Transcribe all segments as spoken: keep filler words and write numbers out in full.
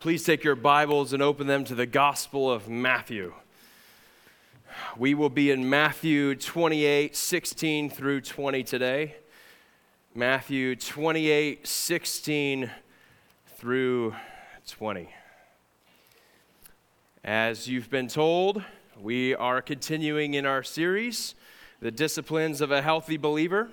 Please take your Bibles and open them to the Gospel of Matthew. We will be in Matthew twenty-eight, sixteen through twenty today. Matthew twenty-eight, sixteen through twenty. As you've been told, we are continuing in our series, The Disciplines of a Healthy Believer.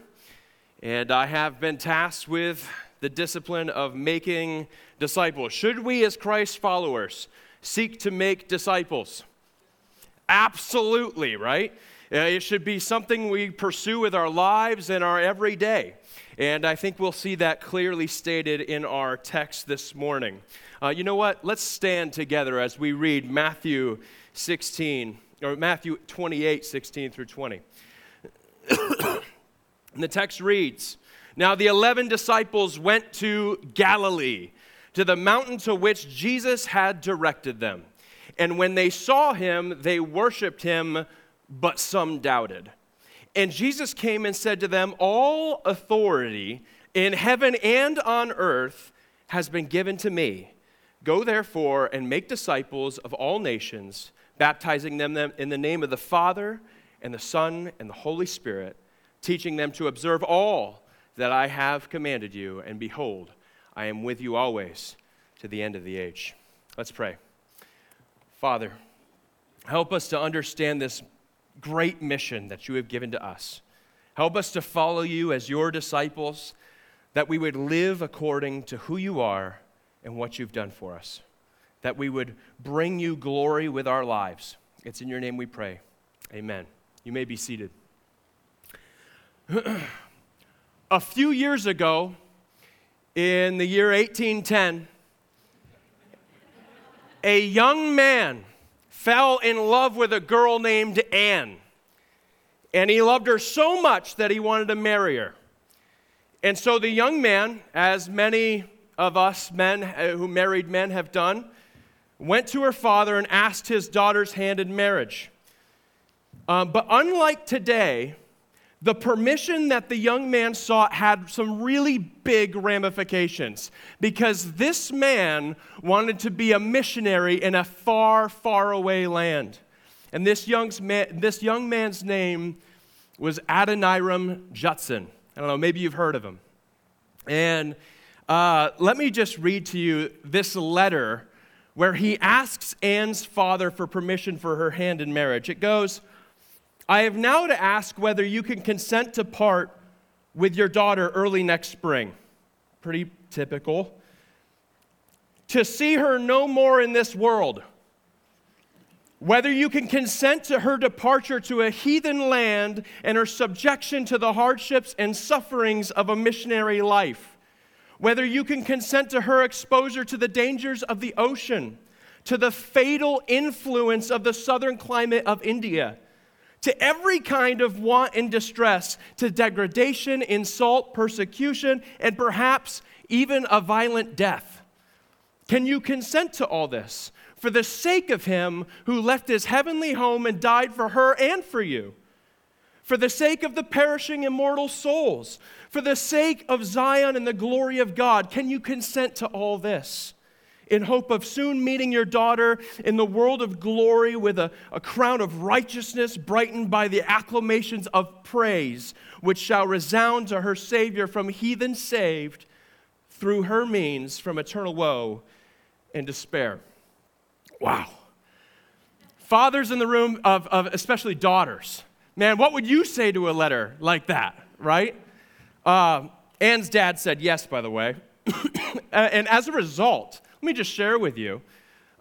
And I have been tasked with the discipline of making disciples. Should we, as Christ followers, seek to make disciples? Absolutely, right? It should be something we pursue with our lives and our everyday. And I think we'll see that clearly stated in our text this morning. Uh, you know what? Let's stand together as we read Matthew sixteen, or Matthew twenty-eight, sixteen through twenty. And the text reads, "Now the eleven disciples went to Galilee, to the mountain to which Jesus had directed them. And when they saw him, they worshiped him, but some doubted. And Jesus came and said to them, 'All authority in heaven and on earth has been given to me. Go therefore and make disciples of all nations, baptizing them in the name of the Father and the Son and the Holy Spirit, teaching them to observe all that I have commanded you, and behold, I am with you always to the end of the age.'" Let's pray. Father, help us to understand this great mission that you have given to us. Help us to follow you as your disciples, that we would live according to who you are and what you've done for us, that we would bring you glory with our lives. It's in your name we pray. Amen. You may be seated. A few years ago, in the year eighteen ten, a young man fell in love with a girl named Anne, and he loved her so much that he wanted to marry her. And so the young man, as many of us men who married men have done, went to her father and asked his daughter's hand in marriage. Um, but unlike today, the permission that the young man sought had some really big ramifications, because this man wanted to be a missionary in a far, far away land. And this young, this young man's name was Adoniram Judson. I don't know, maybe you've heard of him. And uh, let me just read to you this letter where he asks Anne's father for permission for her hand in marriage. It goes, "I have now to ask whether you can consent to part with your daughter early next spring." Pretty typical. "To see her no more in this world. Whether you can consent to her departure to a heathen land and her subjection to the hardships and sufferings of a missionary life. Whether you can consent to her exposure to the dangers of the ocean, to the fatal influence of the southern climate of India, to every kind of want and distress, to degradation, insult, persecution, and perhaps even a violent death. Can you consent to all this for the sake of him who left his heavenly home and died for her and for you? For the sake of the perishing immortal souls, for the sake of Zion and the glory of God, can you consent to all this? In hope of soon meeting your daughter in the world of glory with a, a crown of righteousness brightened by the acclamations of praise, which shall resound to her Savior from heathen saved through her means from eternal woe and despair." Wow. Fathers in the room, of, of especially daughters. Man, what would you say to a letter like that, right? Uh, Anne's dad said yes, by the way. And as a result, let me just share with you,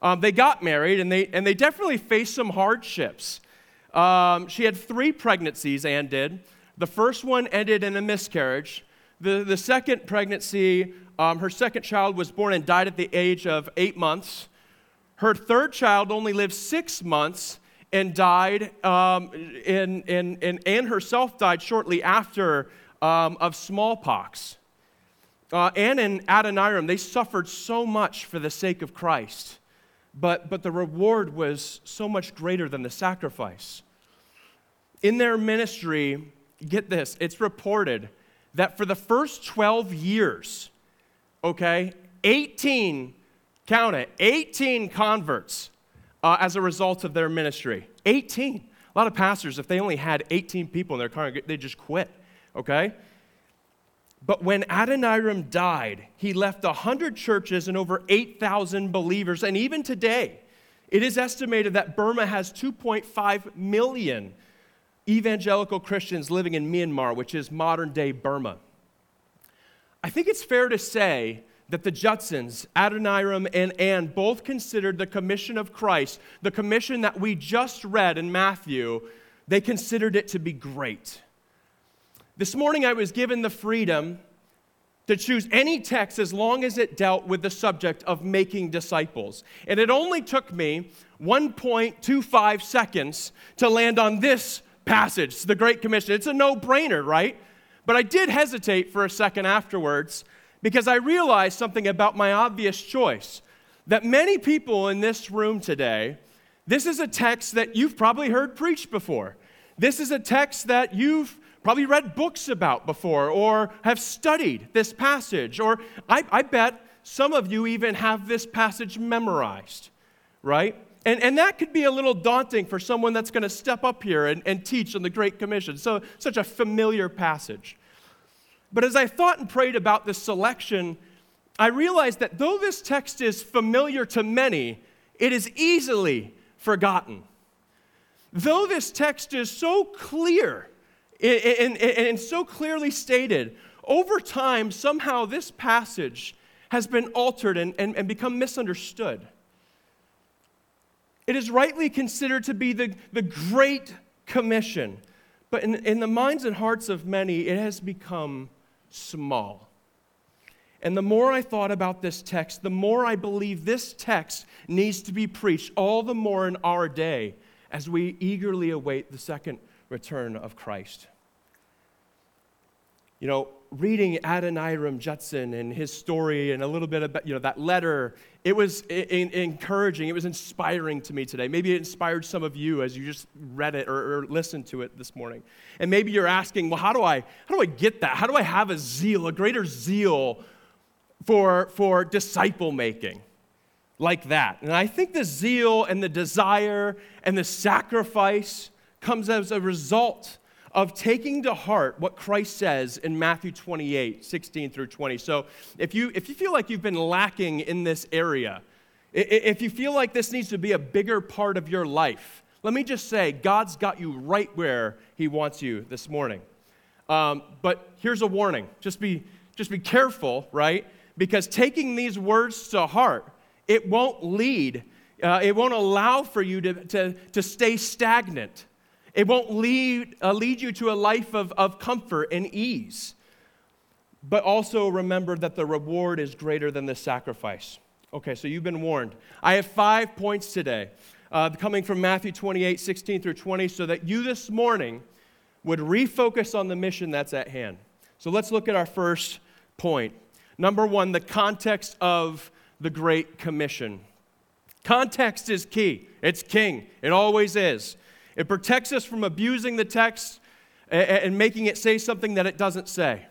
um, they got married, and they and they definitely faced some hardships. Um, she had three pregnancies, Anne did. The first one ended in a miscarriage. The, the second pregnancy, um, her second child was born and died at the age of eight months. Her third child only lived six months and died, um, and, and, and Anne herself died shortly after um, of smallpox. Uh, Anne and Adoniram, they suffered so much for the sake of Christ, but, but the reward was so much greater than the sacrifice. In their ministry, get this, it's reported that for the first twelve years, okay, eighteen count it, eighteen converts uh, as a result of their ministry. eighteen. A lot of pastors, if they only had eighteen people in their congregation, they just quit, okay? But when Adoniram died, he left one hundred churches and over eight thousand believers. And even today, it is estimated that Burma has two point five million evangelical Christians living in Myanmar, which is modern-day Burma. I think it's fair to say that the Judsons, Adoniram and Anne, both considered the commission of Christ, the commission that we just read in Matthew, they considered it to be great. This morning I was given the freedom to choose any text as long as it dealt with the subject of making disciples. And it only took me one point two five seconds to land on this passage, the Great Commission. It's a no-brainer, right? But I did hesitate for a second afterwards because I realized something about my obvious choice, that many people in this room today, this is a text that you've probably heard preached before. This is a text that you've probably read books about before or have studied this passage, or I, I bet some of you even have this passage memorized, right? And, and that could be a little daunting for someone that's going to step up here and, and teach on the Great Commission, so such a familiar passage. But as I thought and prayed about this selection, I realized that though this text is familiar to many, it is easily forgotten. Though this text is so clear And, and, and so clearly stated, over time, somehow this passage has been altered and, and, and become misunderstood. It is rightly considered to be the, the Great Commission, but in, in the minds and hearts of many, it has become small. And the more I thought about this text, the more I believe this text needs to be preached, all the more in our day as we eagerly await the second return of Christ. You know, reading Adoniram Judson and his story and a little bit about, you know, that letter, it was in, in, encouraging, it was inspiring to me today. Maybe it inspired some of you as you just read it or, or listened to it this morning. And maybe you're asking, well, how do I, how do I get that? How do I have a zeal, a greater zeal for, for disciple making? Like that. And I think the zeal and the desire and the sacrifice comes as a result of taking to heart what Christ says in Matthew twenty-eight, sixteen through twenty. So if you if you feel like you've been lacking in this area, if you feel like this needs to be a bigger part of your life, let me just say God's got you right where he wants you this morning. Um, but here's a warning. Just be, just be careful, right? Because taking these words to heart, it won't lead, uh, it won't allow for you to, to, to stay stagnant. It won't lead, uh, lead you to a life of, of comfort and ease. But also remember that the reward is greater than the sacrifice. Okay, so you've been warned. I have five points today, uh, coming from Matthew twenty-eight, sixteen through twenty, so that you this morning would refocus on the mission that's at hand. So let's look at our first point. Number one, the context of the Great Commission. Context is key. It's king. It always is. It protects us from abusing the text and making it say something that it doesn't say.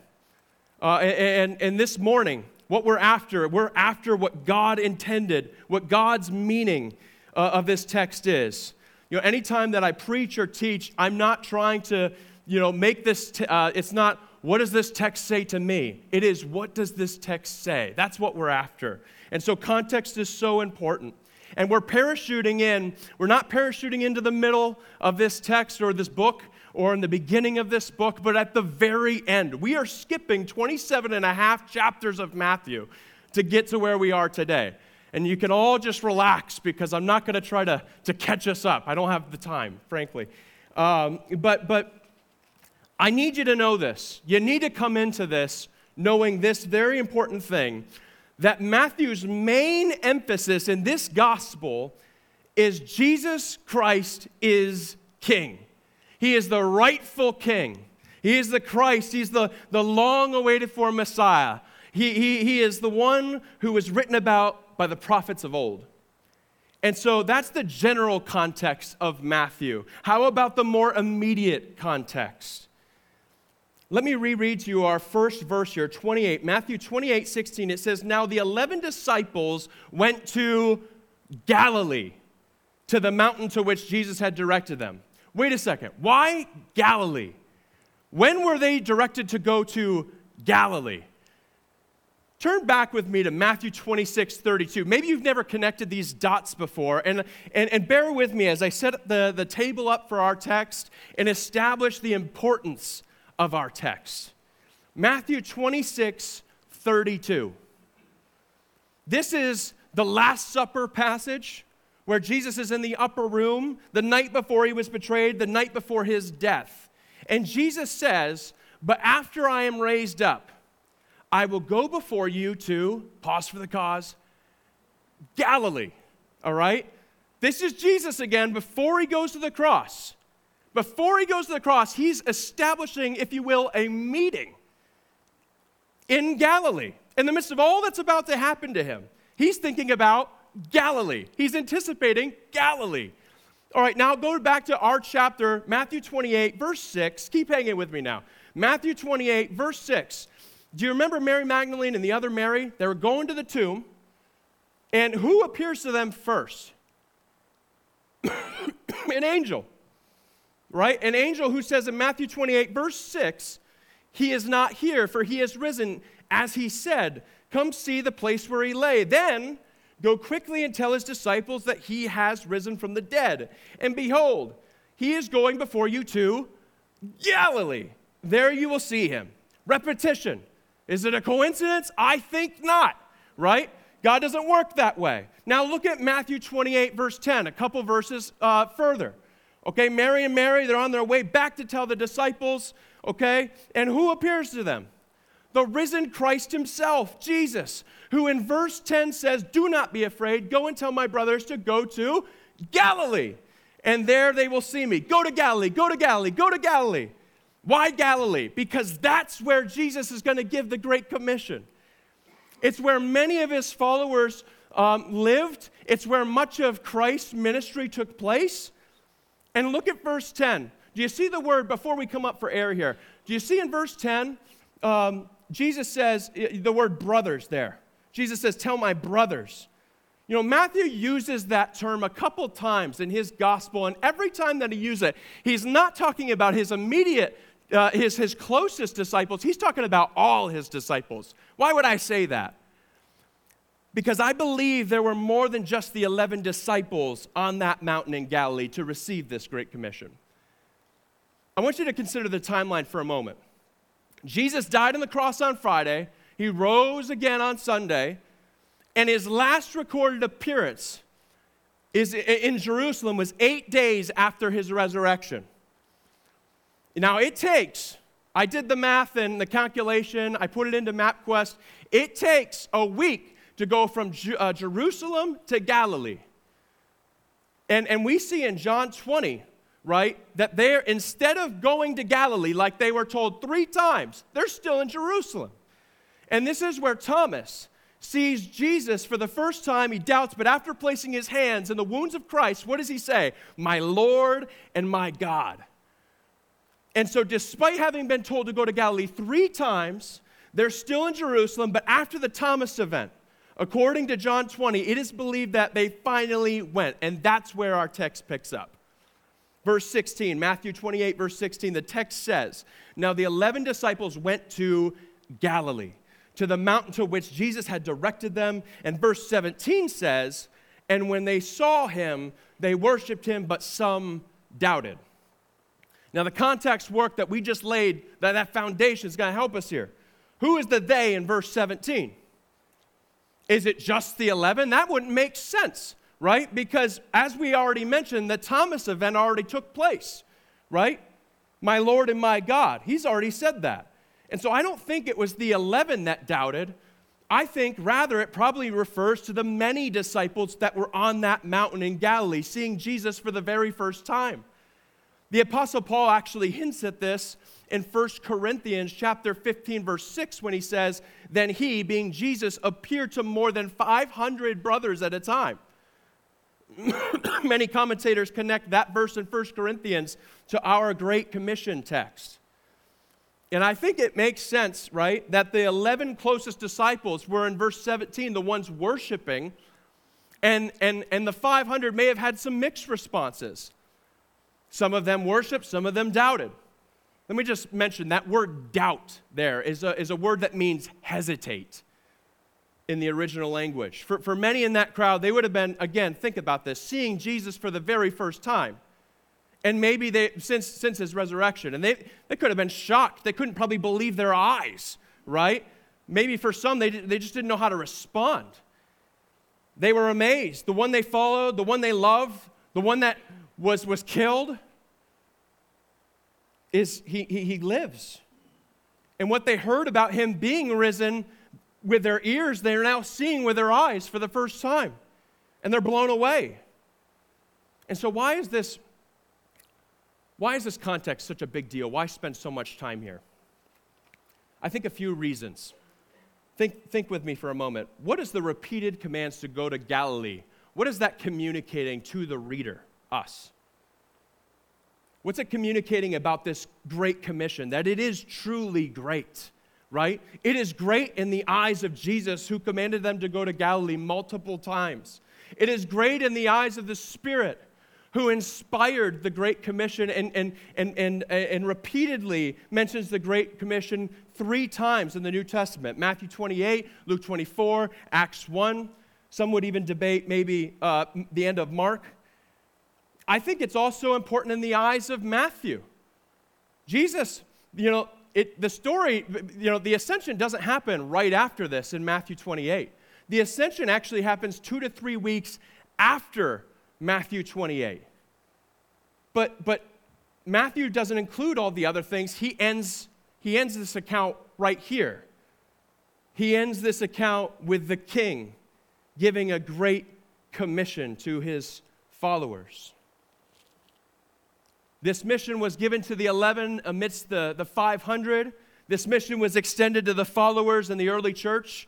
Uh, and, and this morning, what we're after, we're after what God intended, what God's meaning uh, of this text is. You know, anytime that I preach or teach, I'm not trying to, you know, make this, t- uh, it's not, what does this text say to me? It is, what does this text say? That's what we're after. And so context is so important. And we're parachuting in. We're not parachuting into the middle of this text or this book or in the beginning of this book, but at the very end. We are skipping twenty-seven and a half chapters of Matthew to get to where we are today. And you can all just relax because I'm not going to try to, to catch us up. I don't have the time, frankly. Um, but, but I need you to know this. You need to come into this knowing this very important thing, that Matthew's main emphasis in this gospel is Jesus Christ is king. He is the rightful king. He is the Christ. He's the, the long-awaited for Messiah. He, he, he is the one who was written about by the prophets of old. And so that's the general context of Matthew. How about the more immediate context? Let me reread to you our first verse here, twenty-eight. Matthew twenty-eight sixteen, it says, "Now the eleven disciples went to Galilee, to the mountain to which Jesus had directed them." Wait a second. Why Galilee? When were they directed to go to Galilee? Turn back with me to Matthew twenty-six thirty-two. Maybe you've never connected these dots before, and, and, and bear with me as I set the, the table up for our text and establish the importance of our text. Matthew twenty-six thirty-two. This is the Last Supper passage where Jesus is in the upper room the night before he was betrayed, the night before his death. And Jesus says, "But after I am raised up, I will go before you to," pause for the cause, Galilee, all right? This is Jesus again before he goes to the cross. Before he goes to the cross, he's establishing, if you will, a meeting in Galilee. In the midst of all that's about to happen to him, he's thinking about Galilee. He's anticipating Galilee. All right, now go back to our chapter, Matthew twenty-eight, verse six. Keep hanging with me now. Matthew twenty-eight, verse six. Do you remember Mary Magdalene and the other Mary? They were going to the tomb, and who appears to them first? An angel, right? An angel who says in Matthew twenty-eight, verse six, "He is not here, for he has risen, as he said. Come see the place where he lay. Then go quickly and tell his disciples that he has risen from the dead. And behold, he is going before you to Galilee. There you will see him." Repetition. Is it a coincidence? I think not, right? God doesn't work that way. Now look at Matthew twenty-eight, verse ten, a couple verses uh, further. Okay, Mary and Mary, they're on their way back to tell the disciples, okay? And who appears to them? The risen Christ himself, Jesus, who in verse ten says, "Do not be afraid. Go and tell my brothers to go to Galilee, and there they will see me." Go to Galilee, go to Galilee, go to Galilee. Why Galilee? Because that's where Jesus is going to give the Great Commission. It's where many of his followers um, lived. It's where much of Christ's ministry took place. And look at verse ten. Do you see the word, before we come up for air here, do you see in verse ten, um, Jesus says the word brothers there. Jesus says, "Tell my brothers." You know, Matthew uses that term a couple times in his gospel, and every time that he uses it, he's not talking about his immediate Uh, his, his closest disciples. He's talking about all his disciples. Why would I say that? Because I believe there were more than just the eleven disciples on that mountain in Galilee to receive this Great Commission. I want you to consider the timeline for a moment. Jesus died on the cross on Friday. He rose again on Sunday. And his last recorded appearance is in Jerusalem was eight days after his resurrection. Now, it takes, I did the math and the calculation, I put it into MapQuest, it takes a week to go from Ju- uh, Jerusalem to Galilee. And, and we see in John twenty, right, that they're, instead of going to Galilee like they were told three times, they're still in Jerusalem. And this is where Thomas sees Jesus for the first time. He doubts, but after placing his hands in the wounds of Christ, what does he say? "My Lord and my God." And so despite having been told to go to Galilee three times, they're still in Jerusalem, but after the Thomas event, according to John twenty, it is believed that they finally went, and that's where our text picks up. Verse sixteen, Matthew twenty-eight, verse sixteen, the text says, "Now the eleven disciples went to Galilee, to the mountain to which Jesus had directed them." And verse seventeen says, "And when they saw him, they worshiped him, but some doubted." Now, the context work that we just laid, that, that foundation is going to help us here. Who is the they in verse seventeen? Is it just the eleven? That wouldn't make sense, right? Because as we already mentioned, the Thomas event already took place, right? "My Lord and my God." He's already said that. And so I don't think it was the eleven that doubted. I think rather it probably refers to the many disciples that were on that mountain in Galilee, seeing Jesus for the very first time. The Apostle Paul actually hints at this in First Corinthians chapter fifteen, verse six, when he says, "Then he," being Jesus, "appeared to more than five hundred brothers at a time." Many commentators connect that verse in First Corinthians to our Great Commission text. And I think it makes sense, right, that the eleven closest disciples were in verse seventeen, the ones worshiping, and, and, and the five hundred may have had some mixed responses. Some of them worshiped, some of them doubted. Let me just mention that word doubt there is a, is a word that means hesitate in the original language. For, for many in that crowd, they would have been, again, think about this, seeing Jesus for the very first time. And maybe they since since his resurrection. And they, they could have been shocked. They couldn't probably believe their eyes, right? Maybe for some, they they just didn't know how to respond. They were amazed. The one they followed, the one they loved, the one that was, was killed, is he, he he lives. And what they heard about him being risen with their ears, they're now seeing with their eyes for the first time. And they're blown away. And so why is this... Why is this context such a big deal? Why spend so much time here? I think a few reasons. Think, think with me for a moment. What is the repeated commands to go to Galilee? What is that communicating to the reader, us? What's it communicating about this great commission? That it is truly great, right? It is great in the eyes of Jesus, who commanded them to go to Galilee multiple times. It is great in the eyes of the Spirit, who inspired the Great Commission and, and, and, and, and repeatedly mentions the Great Commission three times in the New Testament. Matthew twenty-eight, Luke twenty-four, Acts one. Some would even debate maybe uh, the end of Mark. I think it's also important in the eyes of Matthew. Jesus, you know, it, the story, you know, the ascension doesn't happen right after this in Matthew twenty-eight. The ascension actually happens two to three weeks after Matthew twenty-eight. But but Matthew doesn't include all the other things. He ends, he ends this account right here. He ends this account with the king giving a great commission to his followers. This mission was given to the eleven amidst the, the five hundred. This mission was extended to the followers in the early church.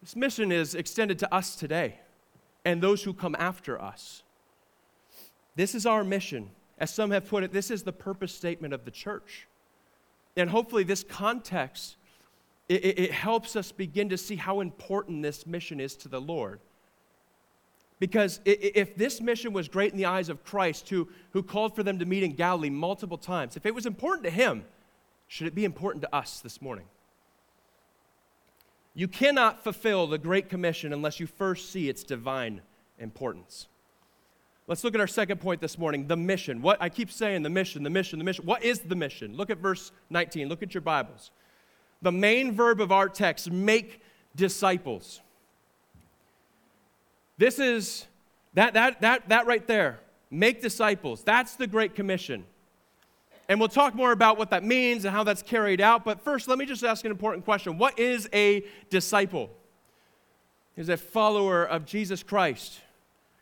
This mission is extended to us today, and those who come after us. This is our mission. As some have put it, this is the purpose statement of the church. And hopefully this context, it, it helps us begin to see how important this mission is to the Lord. Because if this mission was great in the eyes of Christ, who, who called for them to meet in Galilee multiple times, if it was important to him, should it be important to us this morning? You cannot fulfill the Great Commission unless you first see its divine importance. Let's look at our second point this morning, the mission. What I keep saying, the mission, the mission, the mission. What is the mission? Look at verse nineteen. Look at your Bibles. The main verb of our text, make disciples. This is, that that that that right there, make disciples. That's the Great Commission. And we'll talk more about what that means and how that's carried out. But first, let me just ask an important question. What is a disciple? Is a follower of Jesus Christ.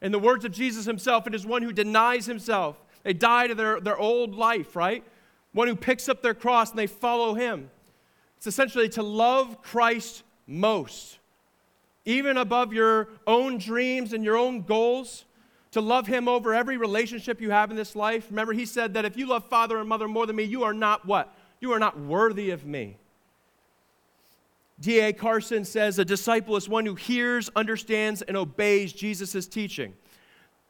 In the words of Jesus himself, it is one who denies himself. They die to their, their old life, right? One who picks up their cross and they follow him. It's essentially to love Christ most, even above your own dreams and your own goals. To love him over every relationship you have in this life. Remember, he said that if you love father and mother more than me, you are not what? You are not worthy of me. D A Carson says, a disciple is one who hears, understands, and obeys Jesus' teaching.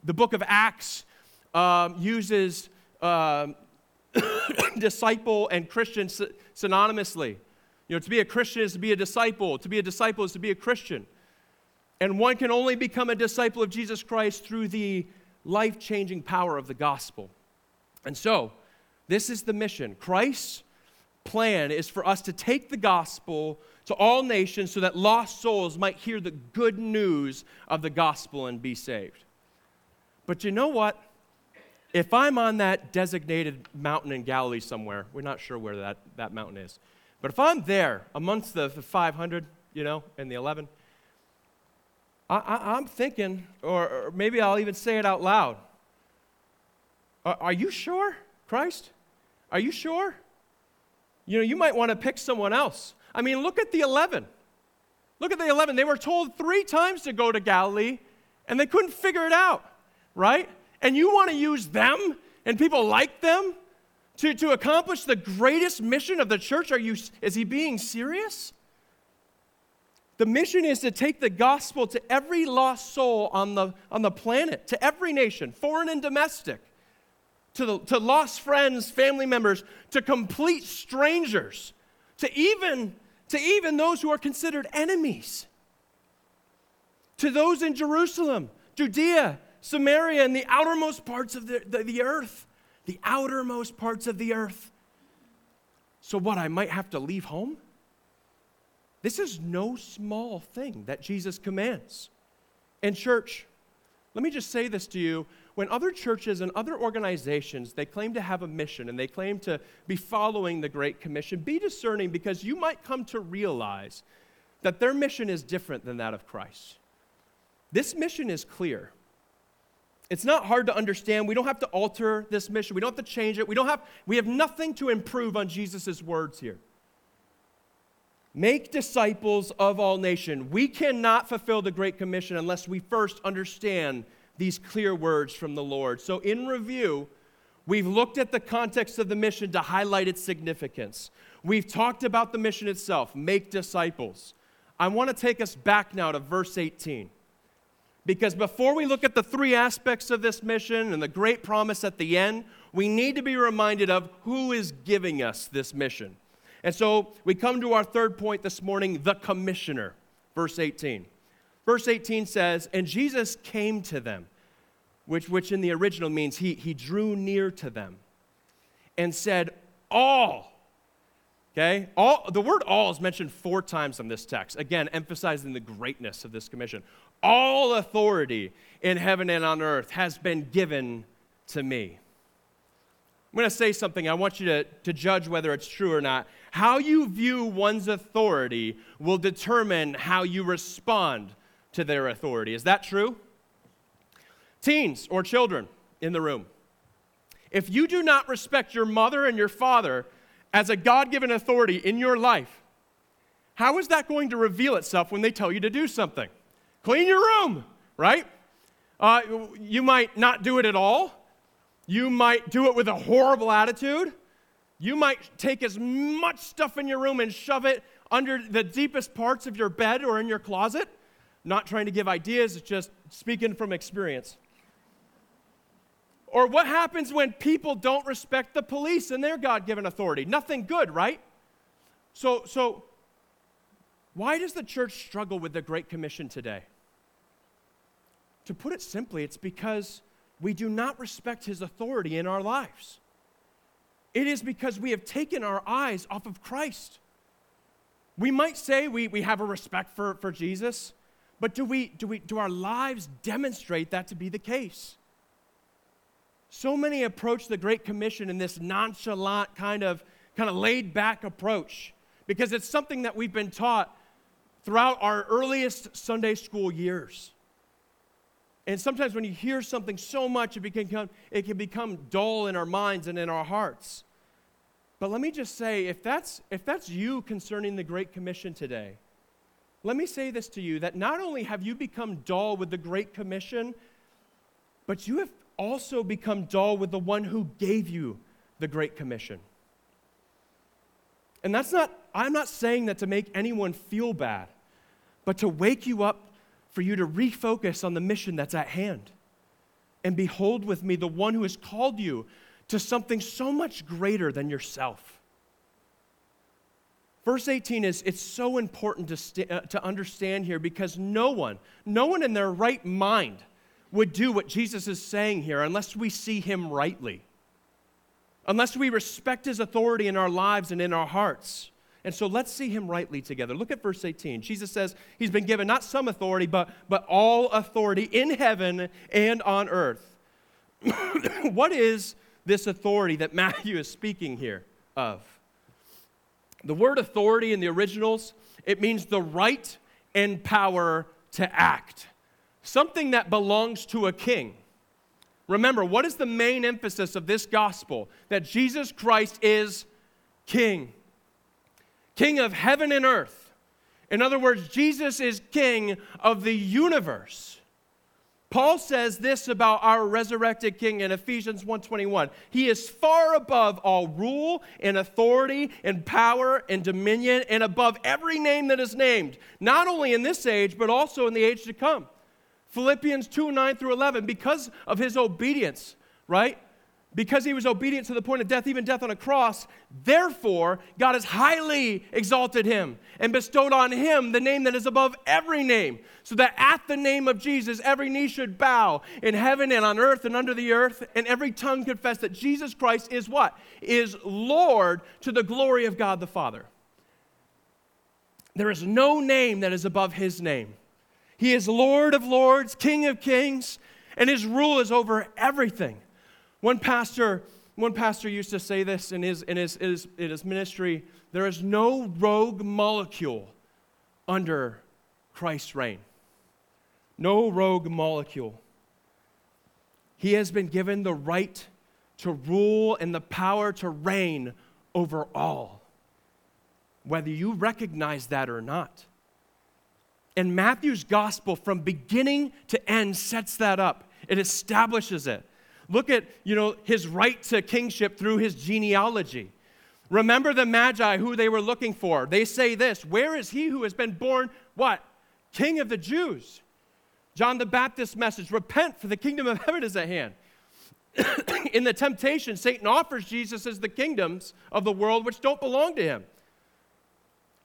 The book of Acts um, uses um, disciple and Christian synonymously. You know, to be a Christian is to be a disciple. To be a disciple is to be a Christian. And one can only become a disciple of Jesus Christ through the life-changing power of the gospel. And so, this is the mission. Christ's plan is for us to take the gospel to all nations so that lost souls might hear the good news of the gospel and be saved. But you know what? If I'm on that designated mountain in Galilee somewhere, we're not sure where that, that mountain is, but if I'm there amongst the, the five hundred, you know, and the eleven, I, I'm thinking, or maybe I'll even say it out loud. Are, are you sure, Christ? Are you sure? You know, you might want to pick someone else. I mean, look at the eleven. Look at the eleven. They were told three times to go to Galilee, and they couldn't figure it out, right? And you want to use them, and people like them, To, to accomplish the greatest mission of the church? Are you, is he being serious? The mission is to take the gospel to every lost soul on the, on the planet, to every nation, foreign and domestic, to, the, to lost friends, family members, to complete strangers, to even, to even those who are considered enemies, to those in Jerusalem, Judea, Samaria, and the outermost parts of the, the, the earth. The outermost parts of the earth. So what, I might have to leave home? This is no small thing that Jesus commands. And church, let me just say this to you. When other churches and other organizations, they claim to have a mission and they claim to be following the Great Commission, be discerning, because you might come to realize that their mission is different than that of Christ. This mission is clear. It's not hard to understand. We don't have to alter this mission. We don't have to change it. We don't have, we have nothing to improve on Jesus' words here. Make disciples of all nations. We cannot fulfill the Great Commission unless we first understand these clear words from the Lord. So in review, we've looked at the context of the mission to highlight its significance. We've talked about the mission itself, make disciples. I want to take us back now to verse eighteen. Because before we look at the three aspects of this mission and the great promise at the end, we need to be reminded of who is giving us this mission. And so we come to our third point this morning, the commissioner, verse eighteen. Verse eighteen says, and Jesus came to them, which, which in the original means he, he drew near to them and said, all, okay? All, the word all is mentioned four times in this text, again, emphasizing the greatness of this commission. All authority in heaven and on earth has been given to me. I'm going to say something. I want you to, to judge whether it's true or not. How you view one's authority will determine how you respond to their authority. Is that true? Teens or children in the room, if you do not respect your mother and your father as a God-given authority in your life, how is that going to reveal itself when they tell you to do something? Clean your room, right? Uh, you might not do it at all. You might do it with a horrible attitude. You might take as much stuff in your room and shove it under the deepest parts of your bed or in your closet. Not trying to give ideas, it's just speaking from experience. Or what happens when people don't respect the police and their God-given authority? Nothing good, right? So, so... Why does the church struggle with the Great Commission today? To put it simply, it's because we do not respect his authority in our lives. It is because we have taken our eyes off of Christ. We might say we, we have a respect for, for Jesus, but do we, do we, do our lives demonstrate that to be the case? So many approach the Great Commission in this nonchalant kind of, kind of laid-back approach, because it's something that we've been taught throughout our earliest Sunday school years. And sometimes when you hear something so much, it can become, it can become dull in our minds and in our hearts. But let me just say, if that's, if that's you concerning the Great Commission today, let me say this to you, that not only have you become dull with the Great Commission, but you have also become dull with the one who gave you the Great Commission. And that's not, I'm not saying that to make anyone feel bad, but to wake you up for you to refocus on the mission that's at hand. And behold with me the one who has called you to something so much greater than yourself. Verse eighteen is, it's so important to, st- uh, to understand here, because no one, no one in their right mind would do what Jesus is saying here unless we see him rightly. Unless we respect his authority in our lives and in our hearts. And so let's see him rightly together. Look at verse eighteen. Jesus says he's been given not some authority, but, but all authority in heaven and on earth. What is this authority that Matthew is speaking here of? The word authority in the originals, it means the right and power to act. Something that belongs to a king. Remember, what is the main emphasis of this gospel? That Jesus Christ is king. King of heaven and earth. In other words, Jesus is king of the universe. Paul says this about our resurrected King in Ephesians one twenty-one. He is far above all rule and authority and power and dominion and above every name that is named, not only in this age, but also in the age to come. Philippians two, nine through eleven, because of his obedience, right? Because he was obedient to the point of death, even death on a cross, therefore God has highly exalted him and bestowed on him the name that is above every name, so that at the name of Jesus every knee should bow in heaven and on earth and under the earth, and every tongue confess that Jesus Christ is what? Is Lord, to the glory of God the Father. There is no name that is above his name. He is Lord of lords, King of kings, and his rule is over everything. One pastor, one pastor used to say this in his, in his, in his, in his ministry: there is no rogue molecule under Christ's reign. No rogue molecule. He has been given the right to rule and the power to reign over all, whether you recognize that or not. And Matthew's gospel from beginning to end sets that up. It establishes it. Look at, you know, his right to kingship through his genealogy. Remember the Magi, who they were looking for. They say this: where is he who has been born, what? King of the Jews. John the Baptist's message: repent, for the kingdom of heaven is at hand. In the temptation, Satan offers Jesus as the kingdoms of the world which don't belong to him.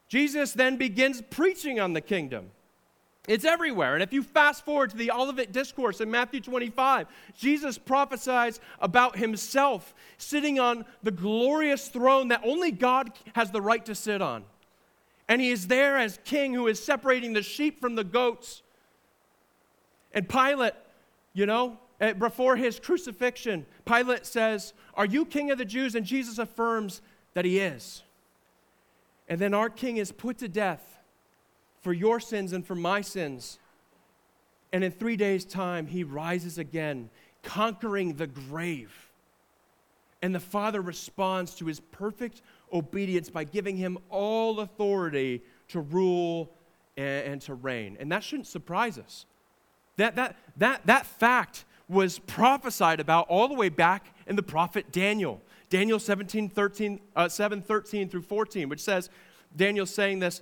Jesus then begins preaching on the kingdom. It's everywhere. And if you fast forward to the Olivet Discourse in Matthew twenty-five, Jesus prophesies about himself sitting on the glorious throne that only God has the right to sit on. And he is there as king who is separating the sheep from the goats. And Pilate, you know, before his crucifixion, Pilate says, "Are you king of the Jews?" And Jesus affirms that he is. And then our king is put to death for your sins and for my sins. And in three days' time, he rises again, conquering the grave. And the Father responds to his perfect obedience by giving him all authority to rule and, and to reign. And that shouldn't surprise us. That, that, that, that fact was prophesied about all the way back in the prophet Daniel. Daniel seventeen, thirteen, uh, seven, thirteen through fourteen, which says, Daniel's saying this: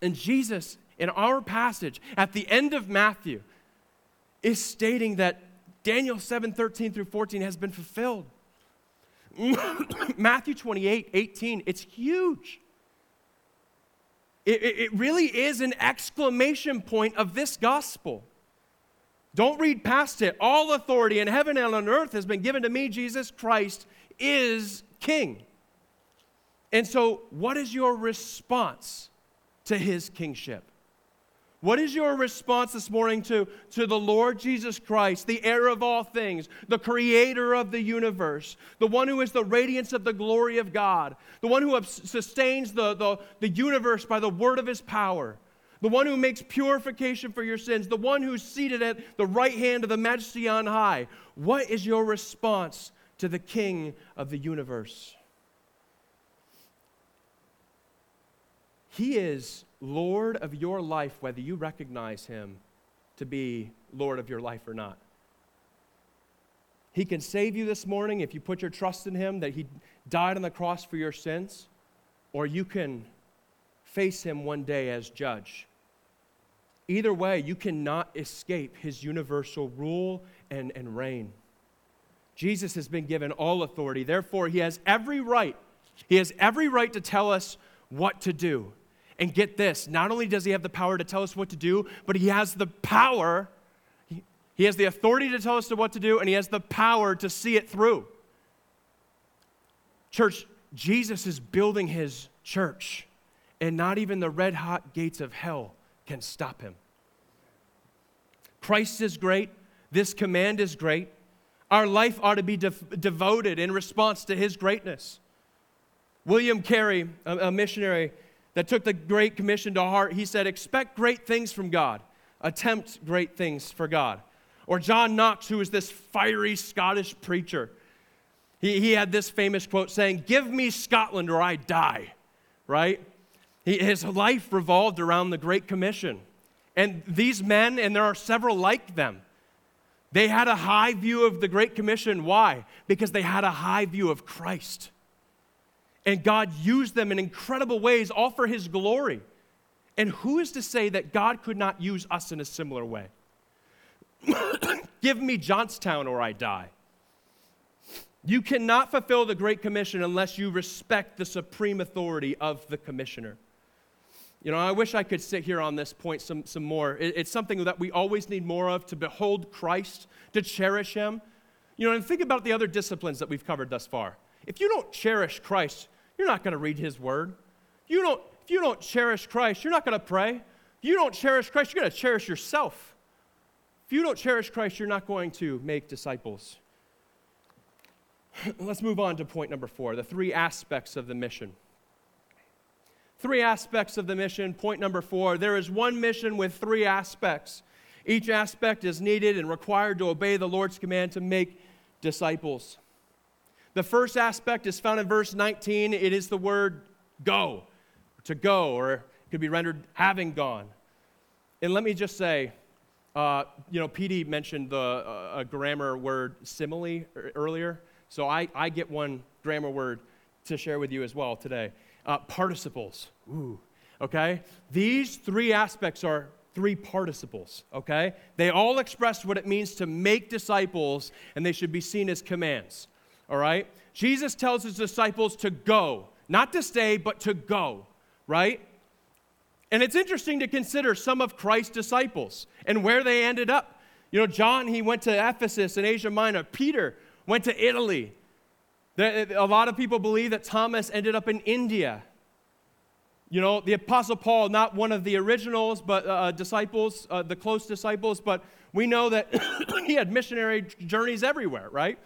And Jesus, in our passage, at the end of Matthew, is stating that Daniel seven, thirteen through fourteen has been fulfilled. Matthew twenty-eight, eighteen, it's huge. It, it, it really is an exclamation point of this gospel. Don't read past it. All authority in heaven and on earth has been given to me. Jesus Christ is King. And so, what is your response to his kingship? What is your response this morning to, to the Lord Jesus Christ, the heir of all things, the creator of the universe, the one who is the radiance of the glory of God, the one who sustains the, the, the universe by the word of his power, the one who makes purification for your sins, the one who's seated at the right hand of the majesty on high? What is your response to the King of the universe? He is Lord of your life, whether you recognize him to be Lord of your life or not. He can save you this morning if you put your trust in him, that he died on the cross for your sins, or you can face him one day as judge. Either way, you cannot escape his universal rule and, and reign. Jesus has been given all authority. Therefore, he has every right. He has every right to tell us what to do. And get this, not only does he have the power to tell us what to do, but he has the power, he, he has the authority to tell us what to do, and he has the power to see it through. Church, Jesus is building his church, and not even the red-hot gates of hell can stop him. Christ is great. This command is great. Our life ought to be de- devoted in response to his greatness. William Carey, a, a missionary that took the Great Commission to heart, he said, expect great things from God. Attempt great things for God. Or John Knox, who was this fiery Scottish preacher, he, he had this famous quote saying, give me Scotland or I die, right? He, his life revolved around the Great Commission. And these men, and there are several like them, they had a high view of the Great Commission. Why? Because they had a high view of Christ. And God used them in incredible ways, all for his glory. And who is to say that God could not use us in a similar way? Give me Johnstown or I die. You cannot fulfill the Great Commission unless you respect the supreme authority of the commissioner. You know, I wish I could sit here on this point some, some more. It, it's something that we always need more of, to behold Christ, to cherish him. You know, and think about the other disciplines that we've covered thus far. If you don't cherish Christ, you're not going to read his word. You don't. If you don't cherish Christ, you're not going to pray. If you don't cherish Christ, you're going to cherish yourself. If you don't cherish Christ, you're not going to make disciples. Let's move on to point number four, the three aspects of the mission. Three aspects of the mission, point number four. There is one mission with three aspects. Each aspect is needed and required to obey the Lord's command to make disciples. The first aspect is found in verse nineteen. It is the word go, to go, or it could be rendered having gone. And let me just say, uh, you know, P D mentioned the uh, a grammar word simile earlier, so I, I get one grammar word to share with you as well today. Uh, participles, ooh, okay? These three aspects are three participles, okay? They all express what it means to make disciples, and they should be seen as commands, all right? Jesus tells his disciples to go, not to stay, but to go, right? And it's interesting to consider some of Christ's disciples and where they ended up. You know, John, he went to Ephesus in Asia Minor. Peter went to Italy. A lot of people believe that Thomas ended up in India. You know, the Apostle Paul, not one of the originals, but uh, disciples, uh, the close disciples, but we know that he had missionary journeys everywhere, right?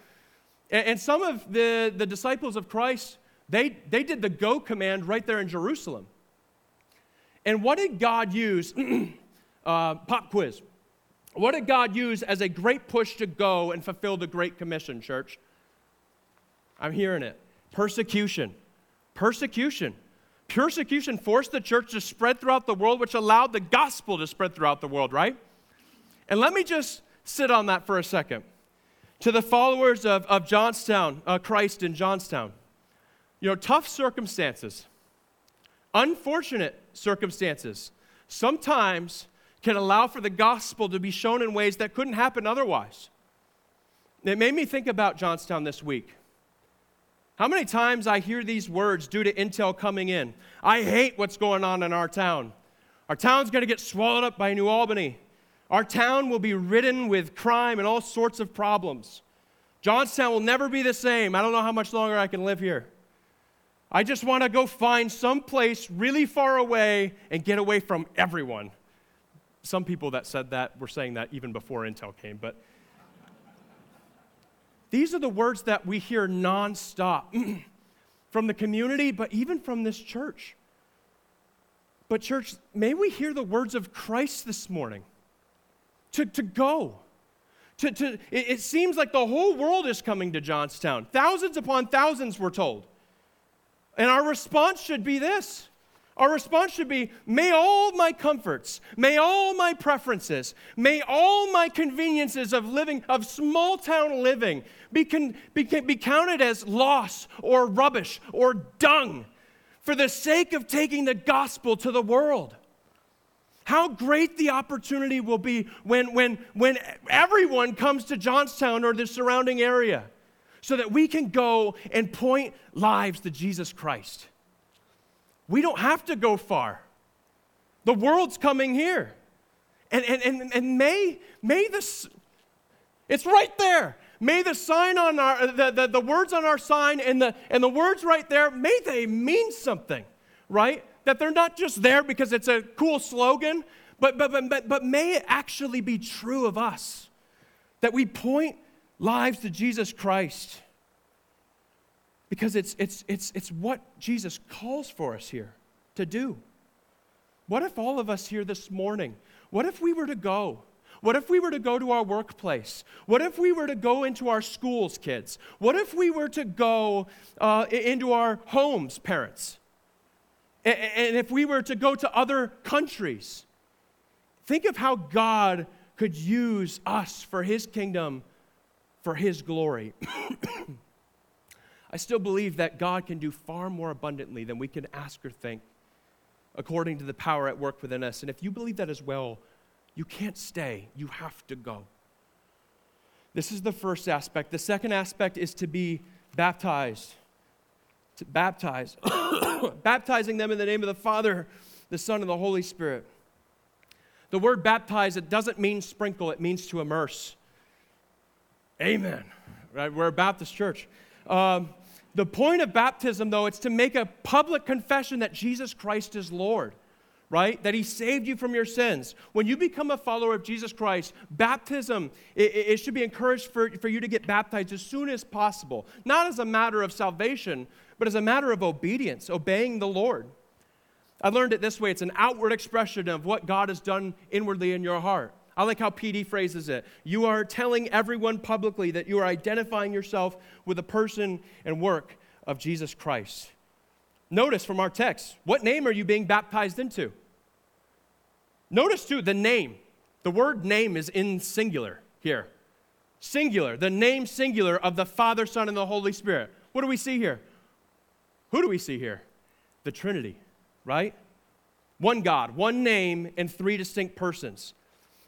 And, and some of the, the disciples of Christ, they, they did the go command right there in Jerusalem. And what did God use, uh, pop quiz, what did God use as a great push to go and fulfill the Great Commission, church? I'm hearing it. Persecution. Persecution. Persecution forced the church to spread throughout the world, which allowed the gospel to spread throughout the world, right? And let me just sit on that for a second. To the followers of, of Johnstown, uh, Christ in Johnstown, you know, tough circumstances, unfortunate circumstances, sometimes can allow for the gospel to be shown in ways that couldn't happen otherwise. It made me think about Johnstown this week. How many times I hear these words due to intel coming in. I hate what's going on in our town. Our town's going to get swallowed up by New Albany. Our town will be ridden with crime and all sorts of problems. Johnstown will never be the same. I don't know how much longer I can live here. I just want to go find some place really far away and get away from everyone. Some people that said that were saying that even before intel came, but these are the words that we hear nonstop from the community, but even from this church. But church, may we hear the words of Christ this morning to, to go. To, to, it, it seems like the whole world is coming to Johnstown. Thousands upon thousands, we're told. And our response should be this. Our response should be, may all my comforts, may all my preferences, may all my conveniences of living, of small town living, be, con, be, be counted as loss or rubbish or dung for the sake of taking the gospel to the world. How great the opportunity will be when, when, when everyone comes to Johnstown or the surrounding area so that we can go and point lives to Jesus Christ. We don't have to go far. The world's coming here. And, and, and, and may, may this, it's right there. May the sign on our, the, the, the words on our sign and the, and the words right there, may they mean something, right? That they're not just there because it's a cool slogan, but, but, but, but may it actually be true of us. that we point lives to Jesus Christ, because it's it's it's it's what Jesus calls for us here to do. What if all of us here this morning, what if we were to go? What if we were to go to our workplace? What if we were to go into our schools, kids? What if we were to go uh, into our homes, parents? And if we were to go to other countries, think of how God could use us for His kingdom, for His glory. I still believe that God can do far more abundantly than we can ask or think, according to the power at work within us. And if you believe that as well, you can't stay. You have to go. This is the first aspect. The second aspect is to be baptized. To baptize. Baptizing them in the name of the Father, the Son, and the Holy Spirit. The word baptize, it doesn't mean sprinkle. It means to immerse. Amen. Right? We're a Baptist church. Um, the point of baptism, though, it's to make a public confession that Jesus Christ is Lord. Right? That He saved you from your sins. When you become a follower of Jesus Christ, baptism, it, it should be encouraged for, for you to get baptized as soon as possible. Not as a matter of salvation, but as a matter of obedience, obeying the Lord. I learned it this way. It's an outward expression of what God has done inwardly in your heart. I like how P D phrases it. You are telling everyone publicly that you are identifying yourself with the person and work of Jesus Christ. Notice from our text, what name are you being baptized into? Notice, too, the name. The word name is in singular here. Singular, the name singular of the Father, Son, and the Holy Spirit. What do we see here? Who do we see here? The Trinity, right? One God, one name, and three distinct persons.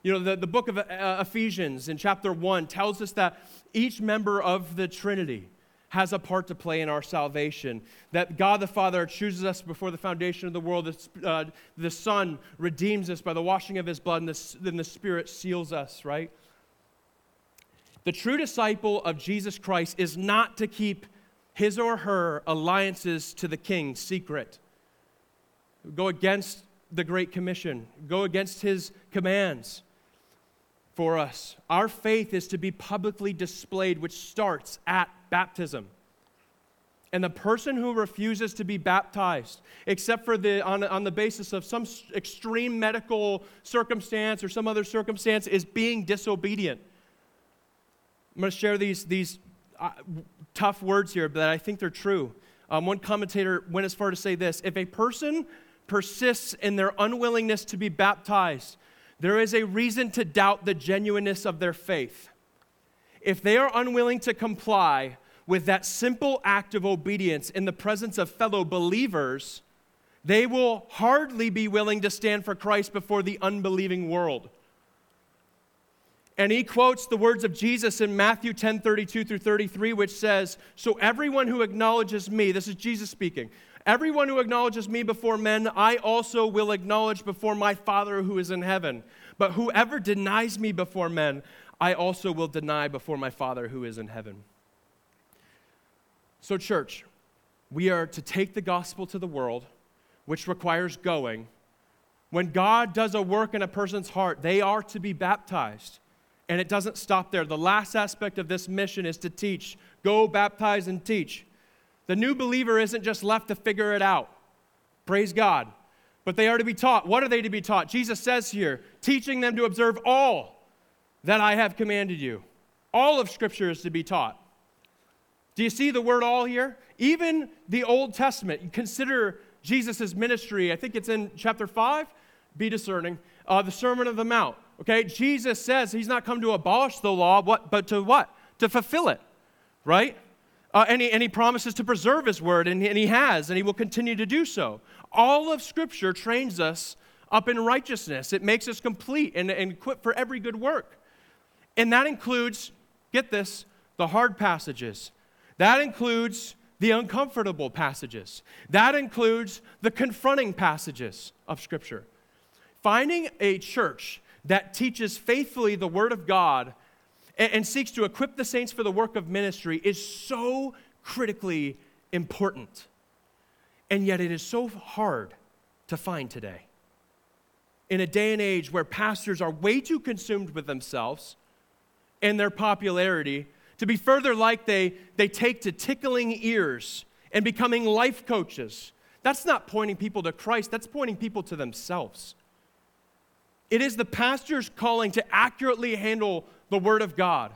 You know, the, the book of uh, Ephesians in chapter one tells us that each member of the Trinity has a part to play in our salvation, that God the Father chooses us before the foundation of the world, the, uh, the Son redeems us by the washing of His blood, and the, then the Spirit seals us, right? The true disciple of Jesus Christ is not to keep his or her alliances to the King secret. Go against the Great Commission. Go against His commands for us. Our faith is to be publicly displayed, which starts at baptism. And the person who refuses to be baptized, except for the on, on the basis of some extreme medical circumstance or some other circumstance, is being disobedient. I'm going to share these, these uh, tough words here, but I think they're true. Um, one commentator went as far to say this: if a person persists in their unwillingness to be baptized, there is a reason to doubt the genuineness of their faith. If they are unwilling to comply with that simple act of obedience in the presence of fellow believers, they will hardly be willing to stand for Christ before the unbelieving world. And he quotes the words of Jesus in Matthew ten, thirty-two through thirty-three, which says, "So everyone who acknowledges me," this is Jesus speaking, "everyone who acknowledges me before men, I also will acknowledge before my Father who is in heaven. But whoever denies me before men, I also will deny before my Father who is in heaven." So, church, we are to take the gospel to the world, which requires going. When God does a work in a person's heart, they are to be baptized. And it doesn't stop there. The last aspect of this mission is to teach. Go, baptize, and teach. The new believer isn't just left to figure it out. Praise God. But they are to be taught. What are they to be taught? Jesus says here, teaching them to observe all that I have commanded you. All of Scripture is to be taught. Do you see the word all here? Even the Old Testament. Consider Jesus' ministry. I think it's in chapter five. Be discerning. Uh, the Sermon of the Mount. Okay? Jesus says He's not come to abolish the law, what, but to what? To fulfill it. Right? Uh, and, he, and He promises to preserve His word, and he, and he has, and He will continue to do so. All of Scripture trains us up in righteousness. It makes us complete and, and equipped for every good work. And that includes, get this, the hard passages. That includes the uncomfortable passages. That includes the confronting passages of Scripture. Finding a church that teaches faithfully the Word of God and, and seeks to equip the saints for the work of ministry is so critically important. And yet it is so hard to find today. In a day and age where pastors are way too consumed with themselves and their popularity, to be further like they, they take to tickling ears and becoming life coaches. That's not pointing people to Christ. That's pointing people to themselves. It is the pastor's calling to accurately handle the Word of God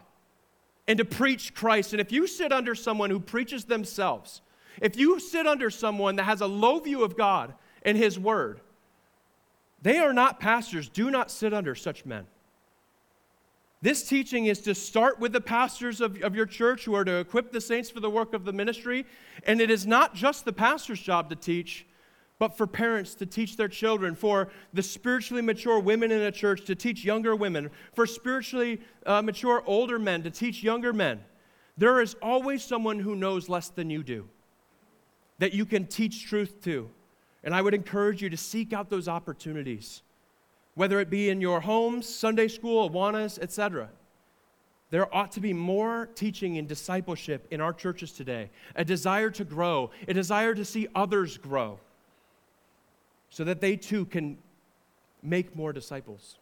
and to preach Christ. And if you sit under someone who preaches themselves, if you sit under someone that has a low view of God and His Word, they are not pastors. Do not sit under such men. This teaching is to start with the pastors of, of your church who are to equip the saints for the work of the ministry. And it is not just the pastor's job to teach, but for parents to teach their children, for the spiritually mature women in a church to teach younger women, for spiritually uh, mature older men to teach younger men. There is always someone who knows less than you do that you can teach truth to. And I would encourage you to seek out those opportunities, whether it be in your homes, Sunday school, Awanas, et cetera. There ought to be more teaching and discipleship in our churches today, a desire to grow, a desire to see others grow so that they too can make more disciples.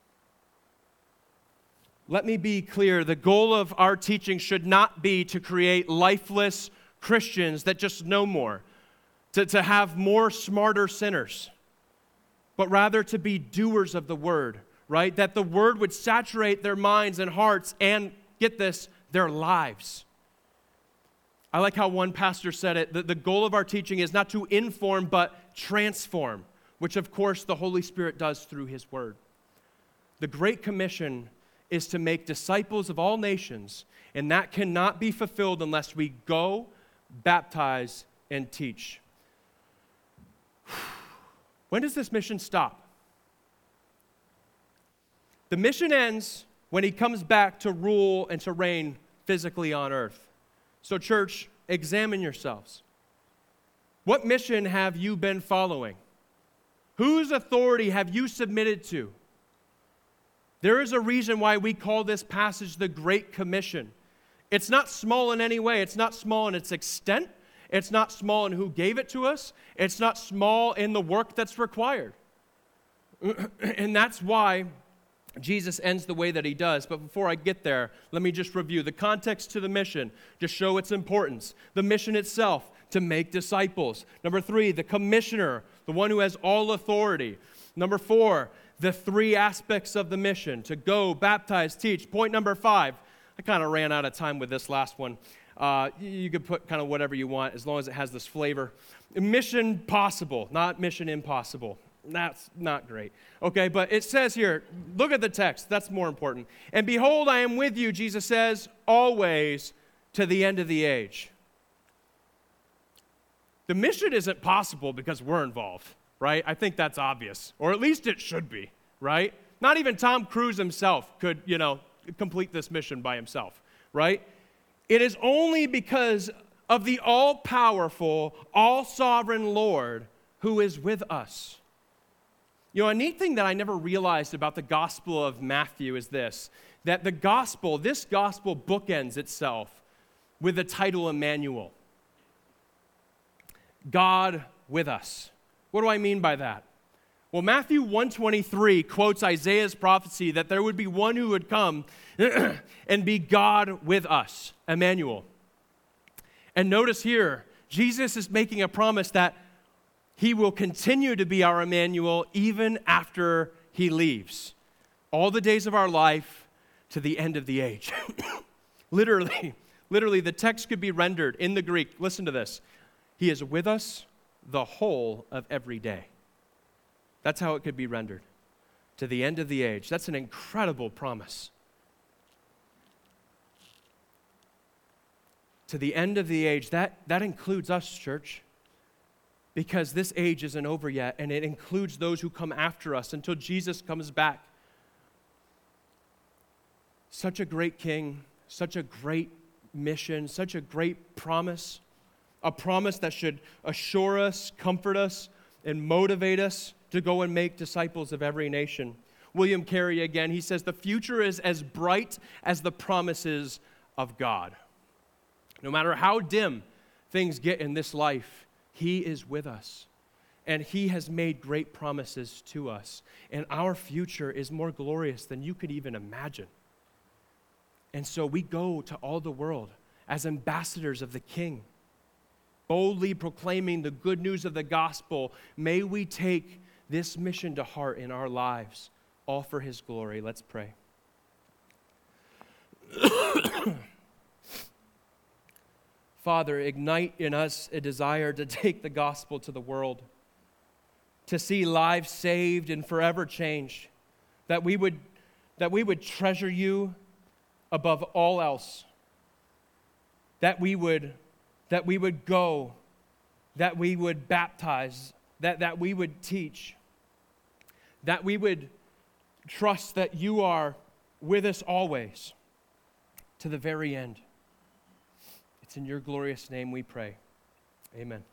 Let me be clear, the goal of our teaching should not be to create lifeless Christians that just know more, to, to have more smarter sinners, but rather to be doers of the Word, right? That the Word would saturate their minds and hearts and, get this, their lives. I like how one pastor said it, that the goal of our teaching is not to inform but transform, which of course the Holy Spirit does through His Word. The Great Commission is to make disciples of all nations, and that cannot be fulfilled unless we go, baptize, and teach. When does this mission stop? The mission ends when He comes back to rule and to reign physically on earth. So, church, examine yourselves. What mission have you been following? Whose authority have you submitted to? There is a reason why we call this passage the Great Commission. It's not small in any way. It's not small in its extent. It's not small in who gave it to us. It's not small in the work that's required. And that's why Jesus ends the way that He does. But before I get there, let me just review the context to the mission to show its importance. The mission itself, to make disciples. Number three, the commissioner, the one who has all authority. Number four, the three aspects of the mission, to go, baptize, teach. Point number five, I kind of ran out of time with this last one. Uh, you could put kind of whatever you want as long as it has this flavor. Mission possible, not mission impossible. That's not great. Okay, but it says here, look at the text. That's more important. And behold, I am with you, Jesus says, always to the end of the age. The mission isn't possible because we're involved, right? I think that's obvious, or at least it should be, right? Not even Tom Cruise himself could, you know, complete this mission by himself, right? It is only because of the all-powerful, all-sovereign Lord who is with us. You know, a neat thing that I never realized about the Gospel of Matthew is this, that the Gospel, this Gospel bookends itself with the title Emmanuel, God with us. What do I mean by that? Well, Matthew one twenty-three quotes Isaiah's prophecy that there would be one who would come and be God with us, Emmanuel. And notice here, Jesus is making a promise that He will continue to be our Emmanuel even after He leaves, all the days of our life to the end of the age. Literally, literally, the text could be rendered in the Greek. Listen to this. He is with us the whole of every day. That's how it could be rendered, to the end of the age. That's an incredible promise. To the end of the age, that, that includes us, church, because this age isn't over yet, and it includes those who come after us until Jesus comes back. Such a great King, such a great mission, such a great promise, a promise that should assure us, comfort us, and motivate us to go and make disciples of every nation. William Carey again, he says, the future is as bright as the promises of God. No matter how dim things get in this life, He is with us, and He has made great promises to us, and our future is more glorious than you could even imagine. And so we go to all the world as ambassadors of the King, boldly proclaiming the good news of the gospel. May we take this mission to heart in our lives, all for his glory. Let's pray. Father, ignite in us a desire to take the gospel to the world, to see lives saved and forever changed, that we would, that we would treasure you above all else, that we would, that we would go, that we would baptize, that, that we would teach, that we would trust that you are with us always to the very end. It's in your glorious name we pray. Amen.